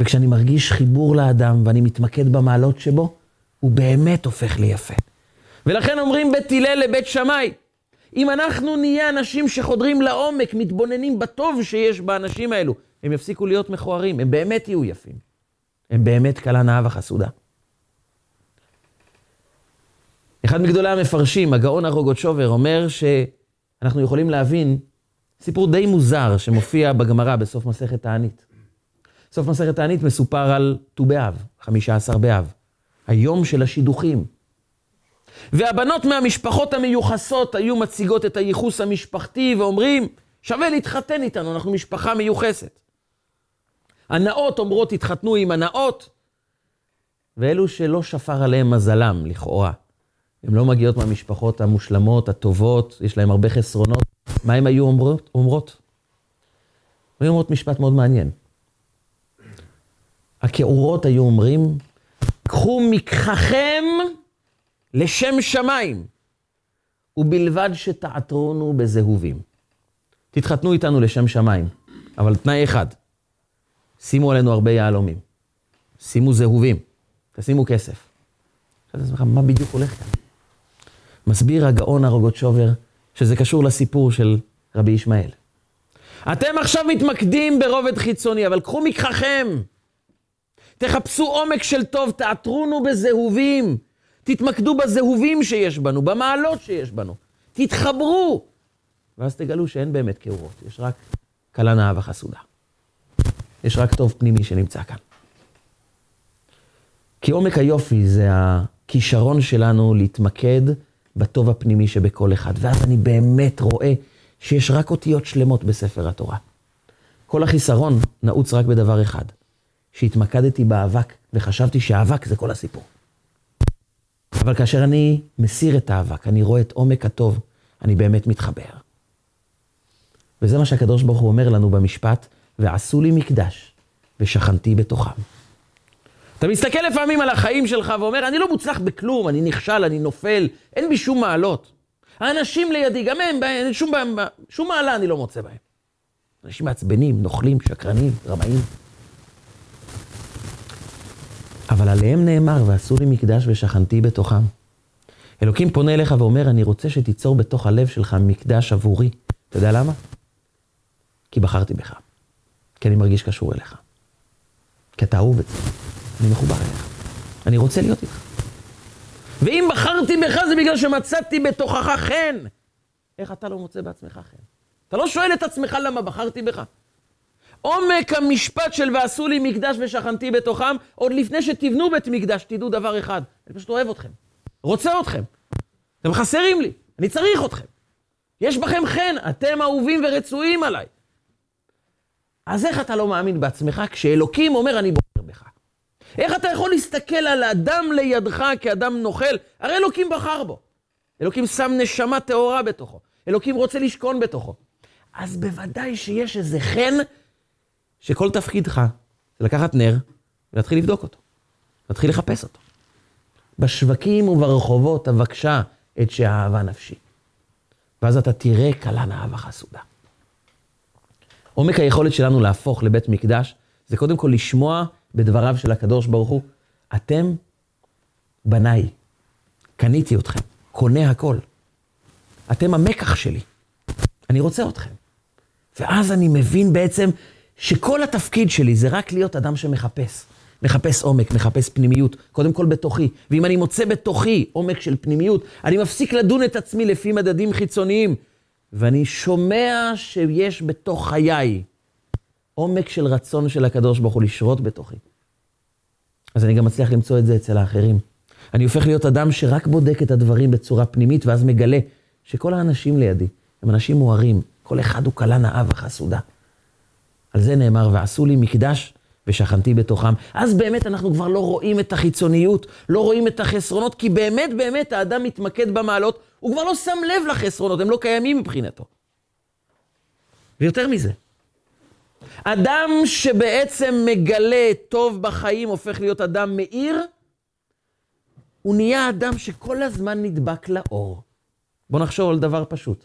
וכשאני מרגיש חיבור לאדם, ואני מתמקד במעלות שבו, הוא באמת הופך לי יפה. ולכן אומרים בית הלל לבית שמאי, אם אנחנו נהיה אנשים שחודרים לעומק, מתבוננים בטוב שיש באנשים האלו, הם יפסיקו להיות מכוערים, הם באמת יהיו יפים. הם באמת קלה נאה וחסודה. אחד מגדולי המפרשים, הגאון הרוגוצ'ובר, אומר שאנחנו יכולים להבין סיפור די מוזר שמופיע בגמרא בסוף מסכת תענית. סוף מסכת תענית מסופר על ט"ו באב, חמישה עשר באב, היום של השידוכים. והבנות מהמשפחות המיוחסות היו מציגות את הייחוס המשפחתי ואומרים, שווה להתחתן איתנו, אנחנו משפחה מיוחסת. הנאות אומרות, תתחתנו עם הנאות, ואלו שלא שפר עליהם מזלם, לכאורה. הן לא מגיעות מהמשפחות המושלמות, הטובות, יש להן הרבה חסרונות. מה הן היו אומרות? אומרות? היו אומרות משפט מאוד מעניין. הכעורות היו אומרים, קחו מככם לשם שמיים, ובלבד שתעטרונו בזהובים. תתחתנו איתנו לשם שמיים, אבל תנאי אחד, שימו עלינו הרבה יהלומים, שימו זהובים. תשימו כסף. שאלת עצמך, מה בדיוק הולך כאן? מסביר הגאון הרוגות שובר, שזה קשור לסיפור של רבי ישמעאל. אתם עכשיו מתמקדים ברובד חיצוני, אבל קחו מכחכם. תחפשו עומק של טוב, תעטרונו בזהובים. תתמקדו בזהובים שיש בנו, במעלות שיש בנו. תתחברו. ואז תגלו שאין באמת כאורות, יש רק קלה נאה וחסודה. יש רק טוב פנימי שנמצא כאן. כי עומק היופי זה הכישרון שלנו להתמקד בטוב הפנימי שבכל אחד. ואז אני באמת רואה שיש רק אותיות שלמות בספר התורה. כל החיסרון נעוץ רק בדבר אחד, שהתמקדתי באבק וחשבתי שהאבק זה כל הסיפור. אבל כאשר אני מסיר את האבק, אני רואה את עומק הטוב, אני באמת מתחבר. וזה מה שהקדוש ברוך הוא אומר לנו במשפט, ועשו לי מקדש ושכנתי בתוכם. אתה מסתכל לפעמים על החיים שלך ואומר, אני לא מוצלח בכלום, אני נכשל, אני נופל, אין בי שום מעלות. האנשים לידי, גם הם, אין שום, שום מעלה אני לא מוצא בהם. אנשים מעצבנים, נוכלים, שקרנים, רמאים. אבל עליהם נאמר, ועשו לי מקדש ושכנתי בתוכם. אלוקים פונה אליך ואומר, אני רוצה שתיצור בתוך הלב שלך מקדש עבורי. אתה יודע למה? כי בחרתי בך. כי אני מרגיש קשור אליך. כי אתה אהוב את זה. אני מחובר אליך. אני רוצה להיות איתך. ואם בחרתי בך זה בגלל שמצאתי בתוכך חן. איך אתה לא מוצא בעצמך חן? אתה לא שואל את עצמך למה בחרתי בך. עומק המשפט של ועשו לי מקדש ושכנתי בתוכם, עוד לפני שתבנו בית מקדש, תדעו דבר אחד. אני פשוט אוהב אתכם. רוצה אתכם. אתם חסרים לי. אני צריך אתכם. יש בכם חן. אתם אהובים ורצויים עליי. אז איך אתה לא מאמין בעצמך כשאלוקים אומר אני בוחר בך? איך אתה יכול להסתכל על האדם לידך כאדם נוכל? הרי אלוקים בחר בו. אלוקים שם נשמה טהורה בתוכו. אלוקים רוצה לשכון בתוכו. אז בוודאי שיש איזה חן שכל תפקידך זה לקחת נר ולהתחיל לבדוק אותו. להתחיל לחפש אותו. בשווקים וברחובות תבקשה את שהאהבה נפשי. ואז אתה תראה קלה נאה וחסודה. עומק היכולת שלנו להפוך לבית מקדש, זה קודם כל לשמוע בדבריו של הקדוש ברוך הוא, אתם בניי, קניתי אתכם, קונה הכל. אתם המקח שלי, אני רוצה אתכם. ואז אני מבין בעצם שכל התפקיד שלי זה רק להיות אדם שמחפש. מחפש עומק, מחפש פנימיות, קודם כל בתוכי. ואם אני מוצא בתוכי עומק של פנימיות, אני מפסיק לדון את עצמי לפי מדדים חיצוניים. ואני שומע שיש בתוך חיי עומק של רצון של הקדוש ברוך הוא לשרות בתוכי. אז אני גם מצליח למצוא את זה אצל האחרים. אני הופך להיות אדם שרק בודק את הדברים בצורה פנימית, ואז מגלה שכל האנשים לידי הם אנשים מוארים. כל אחד הוא קלה נאה וחסודה. על זה נאמר, ועשו לי מקדש ושכנתי בתוכם. אז באמת אנחנו כבר לא רואים את החיצוניות, לא רואים את החסרונות, כי באמת באמת האדם מתמקד במעלות, הוא כבר לא שם לב לחסרונות, הם לא קיימים מבחינתו. ויותר מזה, אדם שבעצם מגלה טוב בחיים, הופך להיות אדם מאיר, הוא נהיה אדם שכל הזמן נדבק לאור. בוא נחשוב על דבר פשוט.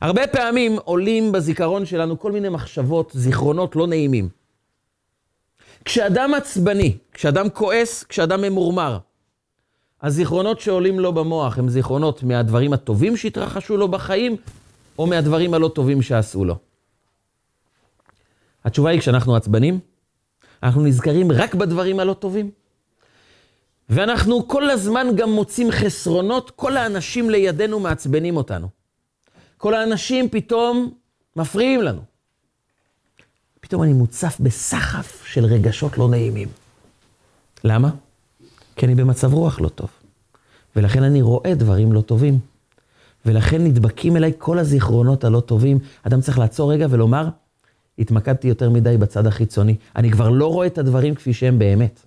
הרבה פעמים עולים בזיכרון שלנו כל מיני מחשבות, זיכרונות לא נעימים. כשאדם עצבני, כשאדם כועס, כשאדם ממורמר, הזיכרונות שעולים לו במוח הם זיכרונות מהדברים הטובים שהתרחשו לו בחיים, או מהדברים הלא טובים שעשו לו. התשובה היא כשאנחנו עצבנים, אנחנו נזכרים רק בדברים הלא טובים. ואנחנו כל הזמן גם מוצאים חסרונות, כל האנשים לידינו מעצבנים אותנו. כל האנשים פתאום מפריעים לנו. פתאום אני מוצף בסחף של רגשות לא נעימים. למה? כי אני במצב רוח לא טוב. ולכן אני רואה דברים לא טובים. ולכן נדבקים אליי כל הזיכרונות הלא טובים. אדם צריך לעצור רגע ולומר, התמקדתי יותר מדי בצד החיצוני. אני כבר לא רואה את הדברים כפי שהם באמת.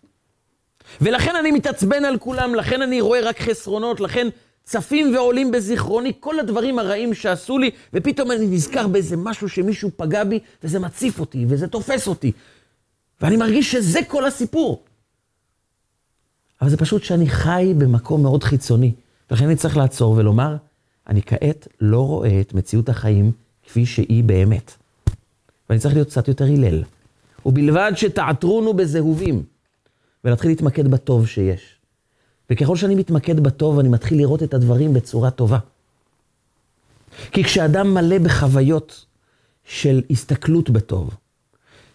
ולכן אני מתעצבן על כולם, לכן אני רואה רק חסרונות, לכן צפים ועולים בזיכרוני, כל הדברים הרעים שעשו לי, ופתאום אני נזכר באיזה משהו שמישהו פגע בי, וזה מציף אותי, וזה תופס אותי. ואני מרגיש שזה כל הסיפור. אבל זה פשוט שאני חי במקום מאוד חיצוני. ולכן אני צריך לעצור ולומר, אני כעת לא רואה את מציאות החיים כפי שהיא באמת. ואני צריך להיות קצת יותר הלל. ובלבד שתעטרונו בזהובים. ולהתחיל להתמקד בטוב שיש. וככל שאני מתמקד בטוב, אני מתחיל לראות את הדברים בצורה טובה. כי כשאדם מלא בחוויות של הסתכלות בטוב,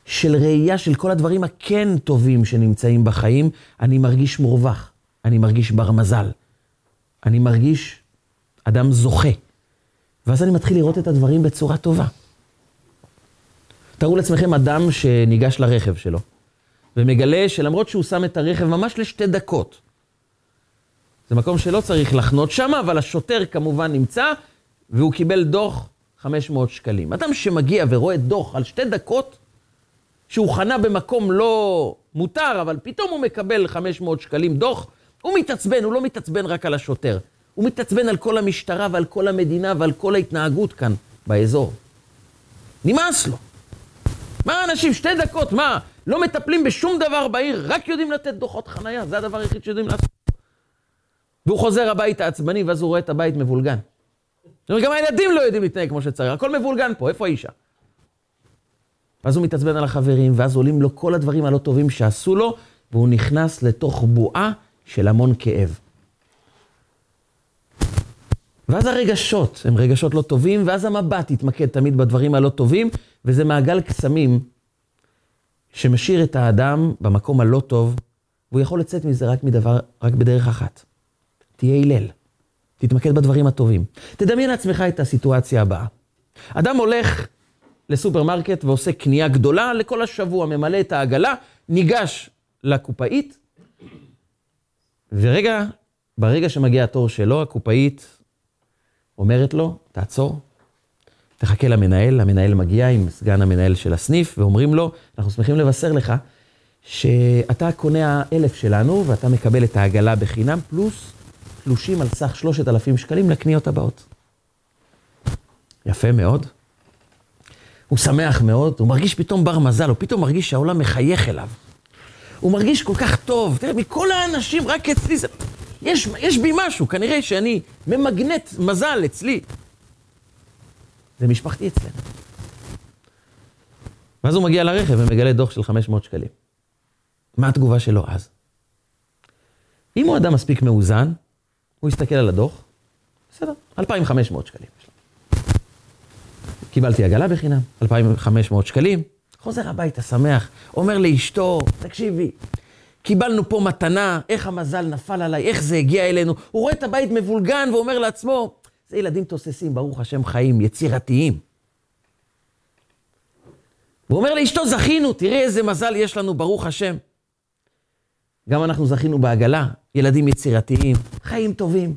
של ראייה של כל הדברים הכן טובים שנמצאים בחיים, אני מרגיש מורווח, אני מרגיש בר מזל, אני מרגיש אדם זוכה. ואז אני מתחיל לראות את הדברים בצורה טובה. תארו לעצמכם אדם שניגש לרכב שלו, ומגלה שלמרות שהוא שם את הרכב ממש לשתי דקות, זה מקום שלא צריך לחנות שם, אבל השוטר כמובן נמצא, והוא קיבל דוח חמש מאות שקלים. אדם שמגיע ורואה דוח על שתי דקות, שהוא חנה במקום לא מותר, אבל פתאום הוא מקבל חמש מאות שקלים דוח, הוא מתעצבן, הוא לא מתעצבן רק על השוטר. הוא מתעצבן על כל המשטרה ועל כל המדינה ועל כל ההתנהגות כאן באזור. נמאס לו. מה אנשים, שתי דקות, מה? לא מטפלים בשום דבר בעיר, רק יודעים לתת דוחות חנייה, זה הדבר היחיד שיודעים לעשות. והוא חוזר הבית העצבני, ואז הוא רואה את הבית מבולגן. זאת אומרת, גם הילדים לא יודעים להתנהג כמו שצריך, הכל מבולגן פה, איפה האישה? ואז הוא מתעצבן על החברים, ואז עולים לו כל הדברים הלא טובים שעשו לו, והוא נכנס לתוך בועה של המון כאב. ואז הרגשות, הם רגשות לא טובים, ואז המבט יתמקד תמיד בדברים הלא טובים, וזה מעגל קסמים שמשאיר את האדם במקום הלא טוב, והוא יכול לצאת מזה רק, מדבר, רק בדרך אחת. תהיה הלל, תתמקד בדברים הטובים. תדמיין לעצמך את הסיטואציה הבאה. אדם הולך לסופרמרקט ועושה קנייה גדולה, לכל השבוע ממלא את העגלה, ניגש לקופאית, ורגע, ברגע שמגיע התור שלו, הקופאית אומרת לו, תעצור, תחכה למנהל, המנהל מגיע עם סגן המנהל של הסניף, ואומרים לו, אנחנו שמחים לבשר לך, שאתה קונה האלף שלנו, ואתה מקבל את העגלה בחינם, פלוס תלושים על סך שלושת אלפים שקלים לקניות הבאות. יפה מאוד. הוא שמח מאוד, הוא מרגיש פתאום בר מזל, הוא פתאום מרגיש שהעולם מחייך אליו. הוא מרגיש כל כך טוב, תראה, מכל האנשים, רק אצלי זה... יש, יש בי משהו, כנראה שאני ממגנט מזל אצלי. זה משפחתי אצלנו. ואז הוא מגיע לרכב ומגלה דוח של חמש מאות שקלים. מה התגובה שלו אז? אם הוא אדם מספיק מאוזן, הוא יסתכל על הדוח, בסדר, אלפיים וחמש מאות שקלים. קיבלתי עגלה בחינם, אלפיים וחמש מאות שקלים. חוזר הביתה שמח, אומר לאשתו, תקשיבי, קיבלנו פה מתנה, איך המזל נפל עליי, איך זה הגיע אלינו. הוא רואה את הבית מבולגן ואומר לעצמו, זה ילדים תוססים, ברוך השם חיים, יצירתיים. הוא אומר לאשתו, זכינו, תראה איזה מזל יש לנו, ברוך השם. גם אנחנו זכינו בעגלה, ילדים יצירתיים, חיים טובים.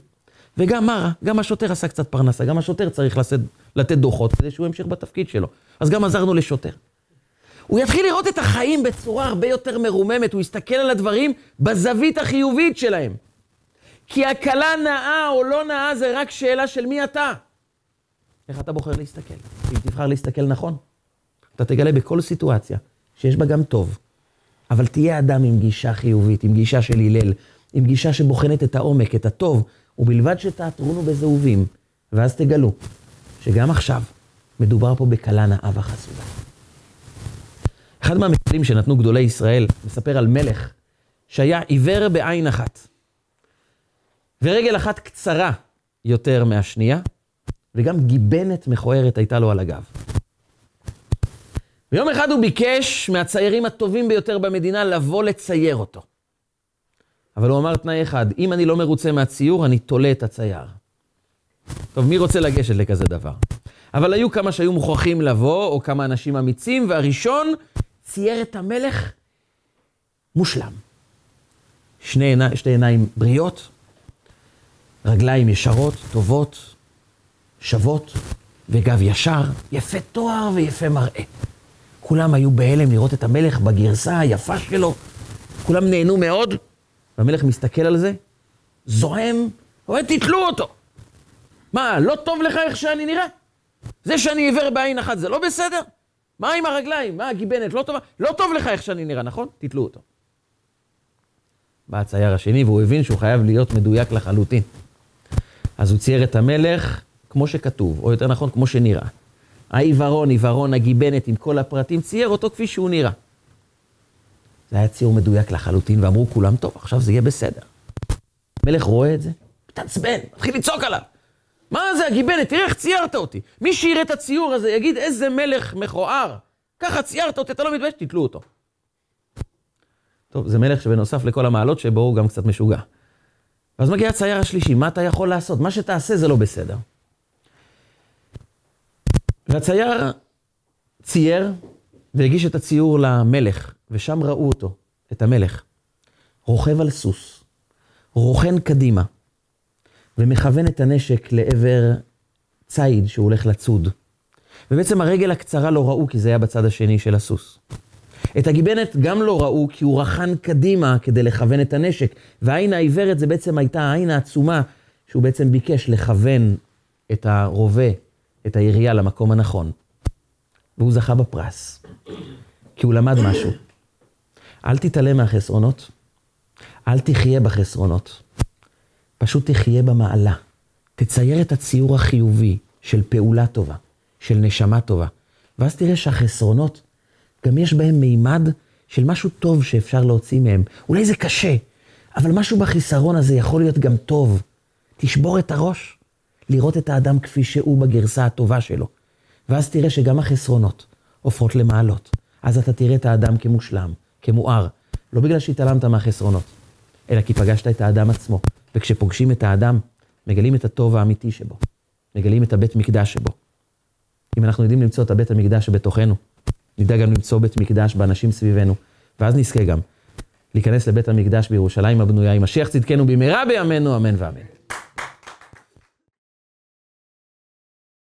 וגם מה רע, גם השוטר עשה קצת פרנסה, גם השוטר צריך לתת, לתת דוחות כדי שהוא ימשיך בתפקיד שלו. אז גם עזרנו לשוטר. הוא יתחיל לראות את החיים בצורה הרבה יותר מרוממת, הוא יסתכל על הדברים בזווית החיובית שלהם. כי הקלה נאה או לא נאה זה רק שאלה של מי אתה. איך אתה בוחר להסתכל? אם תבחר להסתכל נכון, אתה תגלה בכל סיטואציה שיש בה גם טוב. אבל תהיה אדם עם גישה חיובית, עם גישה של הלל, עם גישה שבוחנת את העומק, את הטוב, ובלבד שתעטרונו בזהובים, ואז תגלו שגם עכשיו מדובר פה בקלה נאה וחסודה. אחד מהמקרים שנתנו גדולי ישראל, מספר על מלך, שהיה עיוור בעין אחת. ורגל אחת קצרה יותר מהשנייה, וגם גיבנת מכוערת הייתה לו על הגב. ויום אחד הוא ביקש מהציירים הטובים ביותר במדינה לבוא לצייר אותו. אבל הוא אמר תנאי אחד, אם אני לא מרוצה מהציור, אני תולה את הצייר. טוב, מי רוצה לגשת לכזה דבר? אבל היו כמה שהיו מוכרחים לבוא, או כמה אנשים אמיצים, והראשון... צייר את המלך מושלם. שני עיני, שתי עיניים בריאות, רגליים ישרות, טובות, שוות, וגב ישר, יפה תואר ויפה מראה. כולם היו בהלם לראות את המלך בגרסה היפה שלו, כולם נהנו מאוד, והמלך מסתכל על זה, זוהם, ואומר, תתלו אותו. מה, לא טוב לך איך שאני נראה? זה שאני עיוור בעין אחת זה לא בסדר? מה עם הרגליים? מה הגיבנת? לא טוב, לא טוב לך איך שאני נראה, נכון? תתלו אותו. בא הצייר השני והוא הבין שהוא חייב להיות מדויק לחלוטין. אז הוא צייר את המלך כמו שכתוב, או יותר נכון כמו שנראה. העיוורון, עיוורון, הגיבנת עם כל הפרטים, צייר אותו כפי שהוא נראה. זה היה ציור מדויק לחלוטין, ואמרו כולם, טוב, עכשיו זה יהיה בסדר. המלך רואה את זה, מתעצבן, מתחיל לצעוק עליו. מה זה הגיבנת? תראה איך ציירת אותי. מי שיראה את הציור הזה יגיד, איזה מלך מכוער. ככה ציירת אותי, אתה לא מתבייש, תתלו אותו. טוב, זה מלך שבנוסף לכל המעלות שבו הוא גם קצת משוגע. אז מגיע הצייר השלישי, מה אתה יכול לעשות? מה שתעשה זה לא בסדר. והצייר צייר והגיש את הציור למלך, ושם ראו אותו, את המלך, רוכב על סוס, רוכן קדימה, ומכוון את הנשק לעבר ציד שהוא הולך לצוד. ובעצם הרגל הקצרה לא ראו כי זה היה בצד השני של הסוס. את הגיבנת גם לא ראו כי הוא רחן קדימה כדי לכוון את הנשק, והעין העיוורת זה בעצם הייתה העין העצומה שהוא בעצם ביקש לכוון את הרובה, את הירייה למקום הנכון. והוא זכה בפרס, כי הוא למד משהו. אל תתעלם מהחסרונות, אל תחיה בחסרונות, פשוט תחיה במעלה. תצייר את הציור החיובי של פעולה טובה, של נשמה טובה, ואז תראה שהחסרונות, גם יש בהם מימד של משהו טוב שאפשר להוציא מהם. אולי זה קשה, אבל משהו בחיסרון הזה יכול להיות גם טוב. תשבור את הראש, לראות את האדם כפי שהוא בגרסה הטובה שלו. ואז תראה שגם החסרונות הופכות למעלות. אז אתה תראה את האדם כמושלם, כמואר. לא בגלל שהתעלמת מהחסרונות, אלא כי פגשת את האדם עצמו. וכשפוגשים את האדם, מגלים את הטוב האמיתי שבו. מגלים את הבית מקדש שבו. אם אנחנו יודעים למצוא את הבית המקדש שבתוכנו, נדע גם למצוא בית מקדש באנשים סביבנו, ואז נזכה גם להיכנס לבית המקדש בירושלים הבנויה, עם משיח צדקנו במהרה בימינו, אמן ואמן.